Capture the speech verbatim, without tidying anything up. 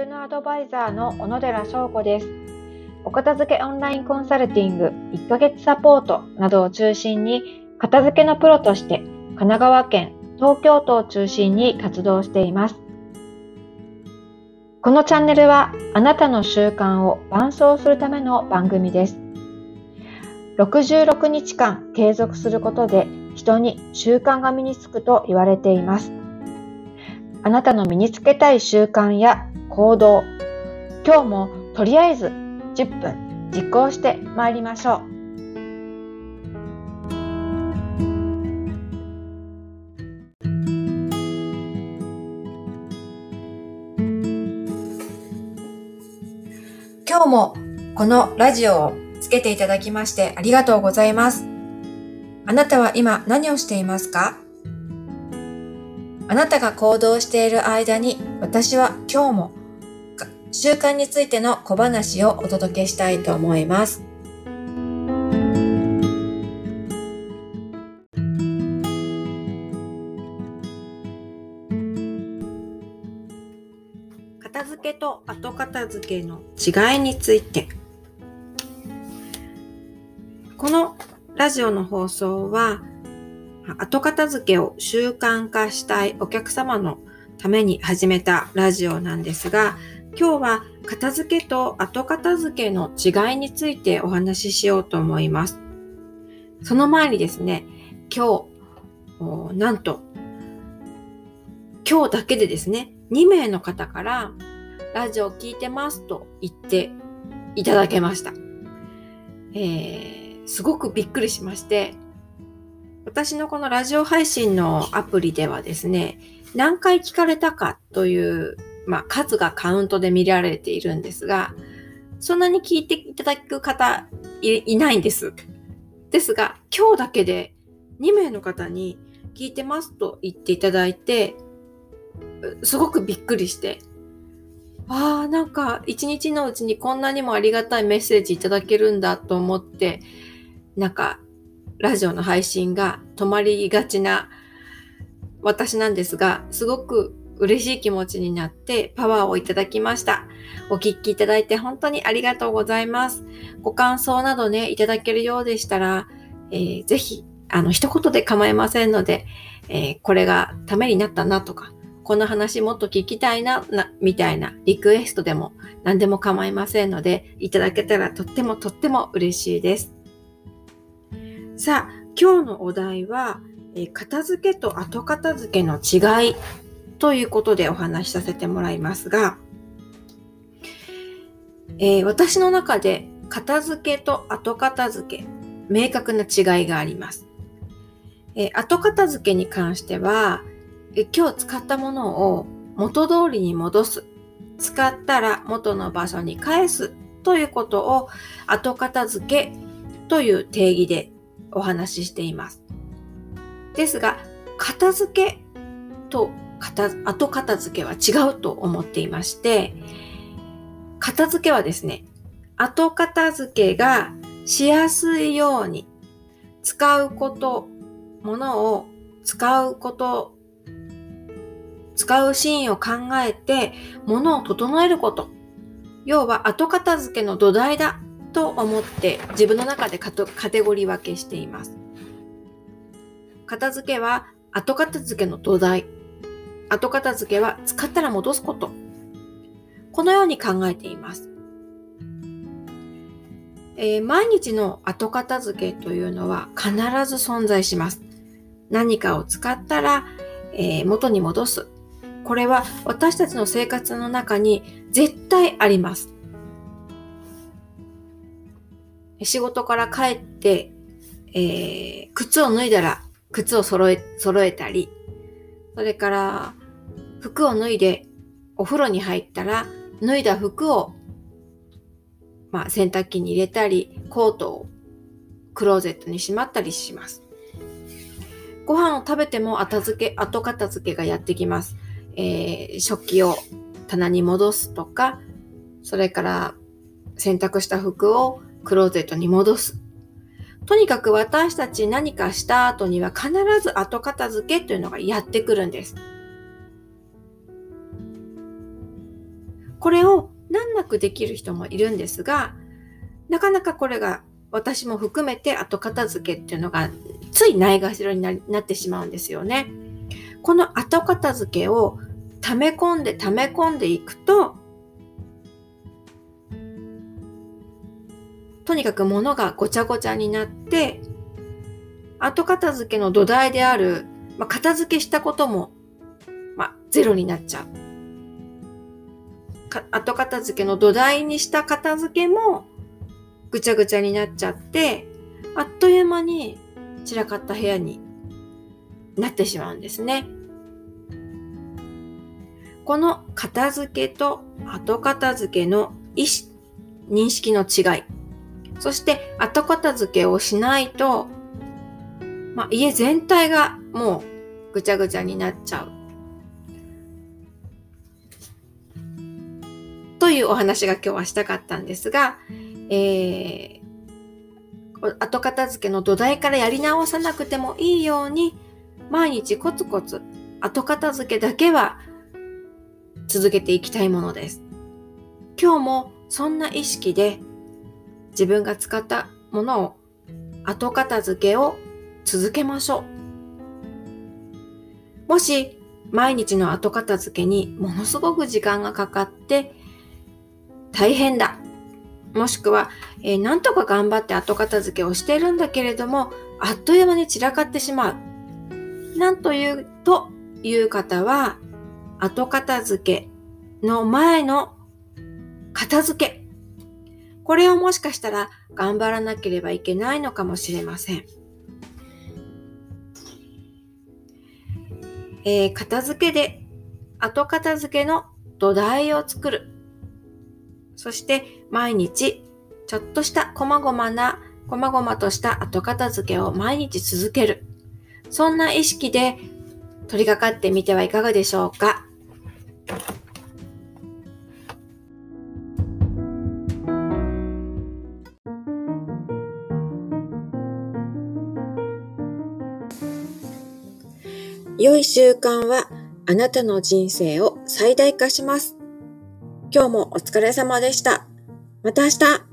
収納アドバイザーの小野寺翔子です。お片付けオンラインコンサルティングいっかげつサポートなどを中心に、片付けのプロとして神奈川県、東京都を中心に活動しています。このチャンネルはあなたの習慣を伴走するための番組です。ろくじゅうろくにちかん継続することで人に習慣が身につくと言われています。あなたの身につけたい習慣や行動、今日もとりあえずじゅっぷん実行してまいりましょう。今日もこのラジオをつけていただきましてありがとうございます。あなたは今何をしていますか？あなたが行動している間に、私は今日も習慣についての小話をお届けしたいと思います。片付けと後片付けの違いについて。このラジオの放送は、後片付けを習慣化したいお客様のために始めたラジオなんですが、今日は片付けと後片付けの違いについてお話ししようと思います。その前にですね、今日、なんと、今日だけでですね、にめいの方からラジオ聞いてますと言っていただけました。えー、すごくびっくりしまして、私のこのラジオ配信のアプリではですね、何回聞かれたかという、まあ、数がカウントで見られているんですが、そんなに聞いていただく方 い, いないんです。ですが、今日だけでにめいの方に聞いてますと言っていただいて、すごくびっくりして、ああ、なんか一日のうちにこんなにもありがたいメッセージいただけるんだと思って、なんか、ラジオの配信が止まりがちな私なんですが、すごく嬉しい気持ちになってパワーをいただきました。お聞きいただいて本当にありがとうございます。ご感想などね、いただけるようでしたら、えー、ぜひ、あの、一言で構いませんので、えー、これがためになったなとか、この話もっと聞きたいな、な、みたいなリクエストでも何でも構いませんので、いただけたらとってもとっても嬉しいです。さあ、今日のお題は、えー、片付けと後片付けの違いということでお話しさせてもらいますが、えー、私の中で片付けと後片付け、明確な違いがあります。えー、後片付けに関しては、えー、今日使ったものを元通りに戻す、使ったら元の場所に返すということを後片付けという定義でお話ししています。ですが、片付けと片、後片付けは違うと思っていまして、片付けはですね、後片付けがしやすいように使うこと、物を使うこと、使うシーンを考えて物を整えること、要は後片付けの土台だと思って自分の中でカテゴリー分けしています。片付けは後片付けの土台。後片付けは使ったら戻すこと。このように考えています。えー、毎日の後片付けというのは必ず存在します。何かを使ったら、えー、元に戻す。これは私たちの生活の中に絶対あります。仕事から帰って、えー、靴を脱いだら靴を揃え、揃えたり、それから服を脱いでお風呂に入ったら脱いだ服を、まあ、洗濯機に入れたり、コートをクローゼットにしまったりします。ご飯を食べても後付け、後片付けがやってきます。えー、食器を棚に戻すとか、それから洗濯した服をクローゼットに戻す。とにかく私たち何かした後には必ず後片付けというのがやってくるんです。これを難なくできる人もいるんですが、なかなかこれが私も含めて後片付けっていうのがついないがしろになってしまうんですよね。この後片付けを溜め込んで溜め込んでいくと、とにかく物がごちゃごちゃになって、後片付けの土台である、まあ、片付けしたことも、まあ、ゼロになっちゃうか。後片付けの土台にした片付けもぐちゃぐちゃになっちゃって、あっという間に散らかった部屋になってしまうんですね。この片付けと後片付けの意識、認識の違い、そして後片付けをしないと、まあ、家全体がもうぐちゃぐちゃになっちゃうというお話が今日はしたかったんですが、えー、後片付けの土台からやり直さなくてもいいように、毎日コツコツ後片付けだけは続けていきたいものです。今日もそんな意識で自分が使ったものを、後片付けを続けましょう。もし毎日の後片付けにものすごく時間がかかって大変だ。もしくは、えー、なんとか頑張って後片付けをしているんだけれども、あっという間に散らかってしまう。なんというという方は、後片付けの前の片付け、これをもしかしたら頑張らなければいけないのかもしれません。えー、片付けで後片付けの土台を作る。そして毎日ちょっとしたこまごまな、こまごまとした後片付けを毎日続ける。そんな意識で取り掛かってみてはいかがでしょうか。良い習慣はあなたの人生を最大化します。今日もお疲れ様でした。また明日。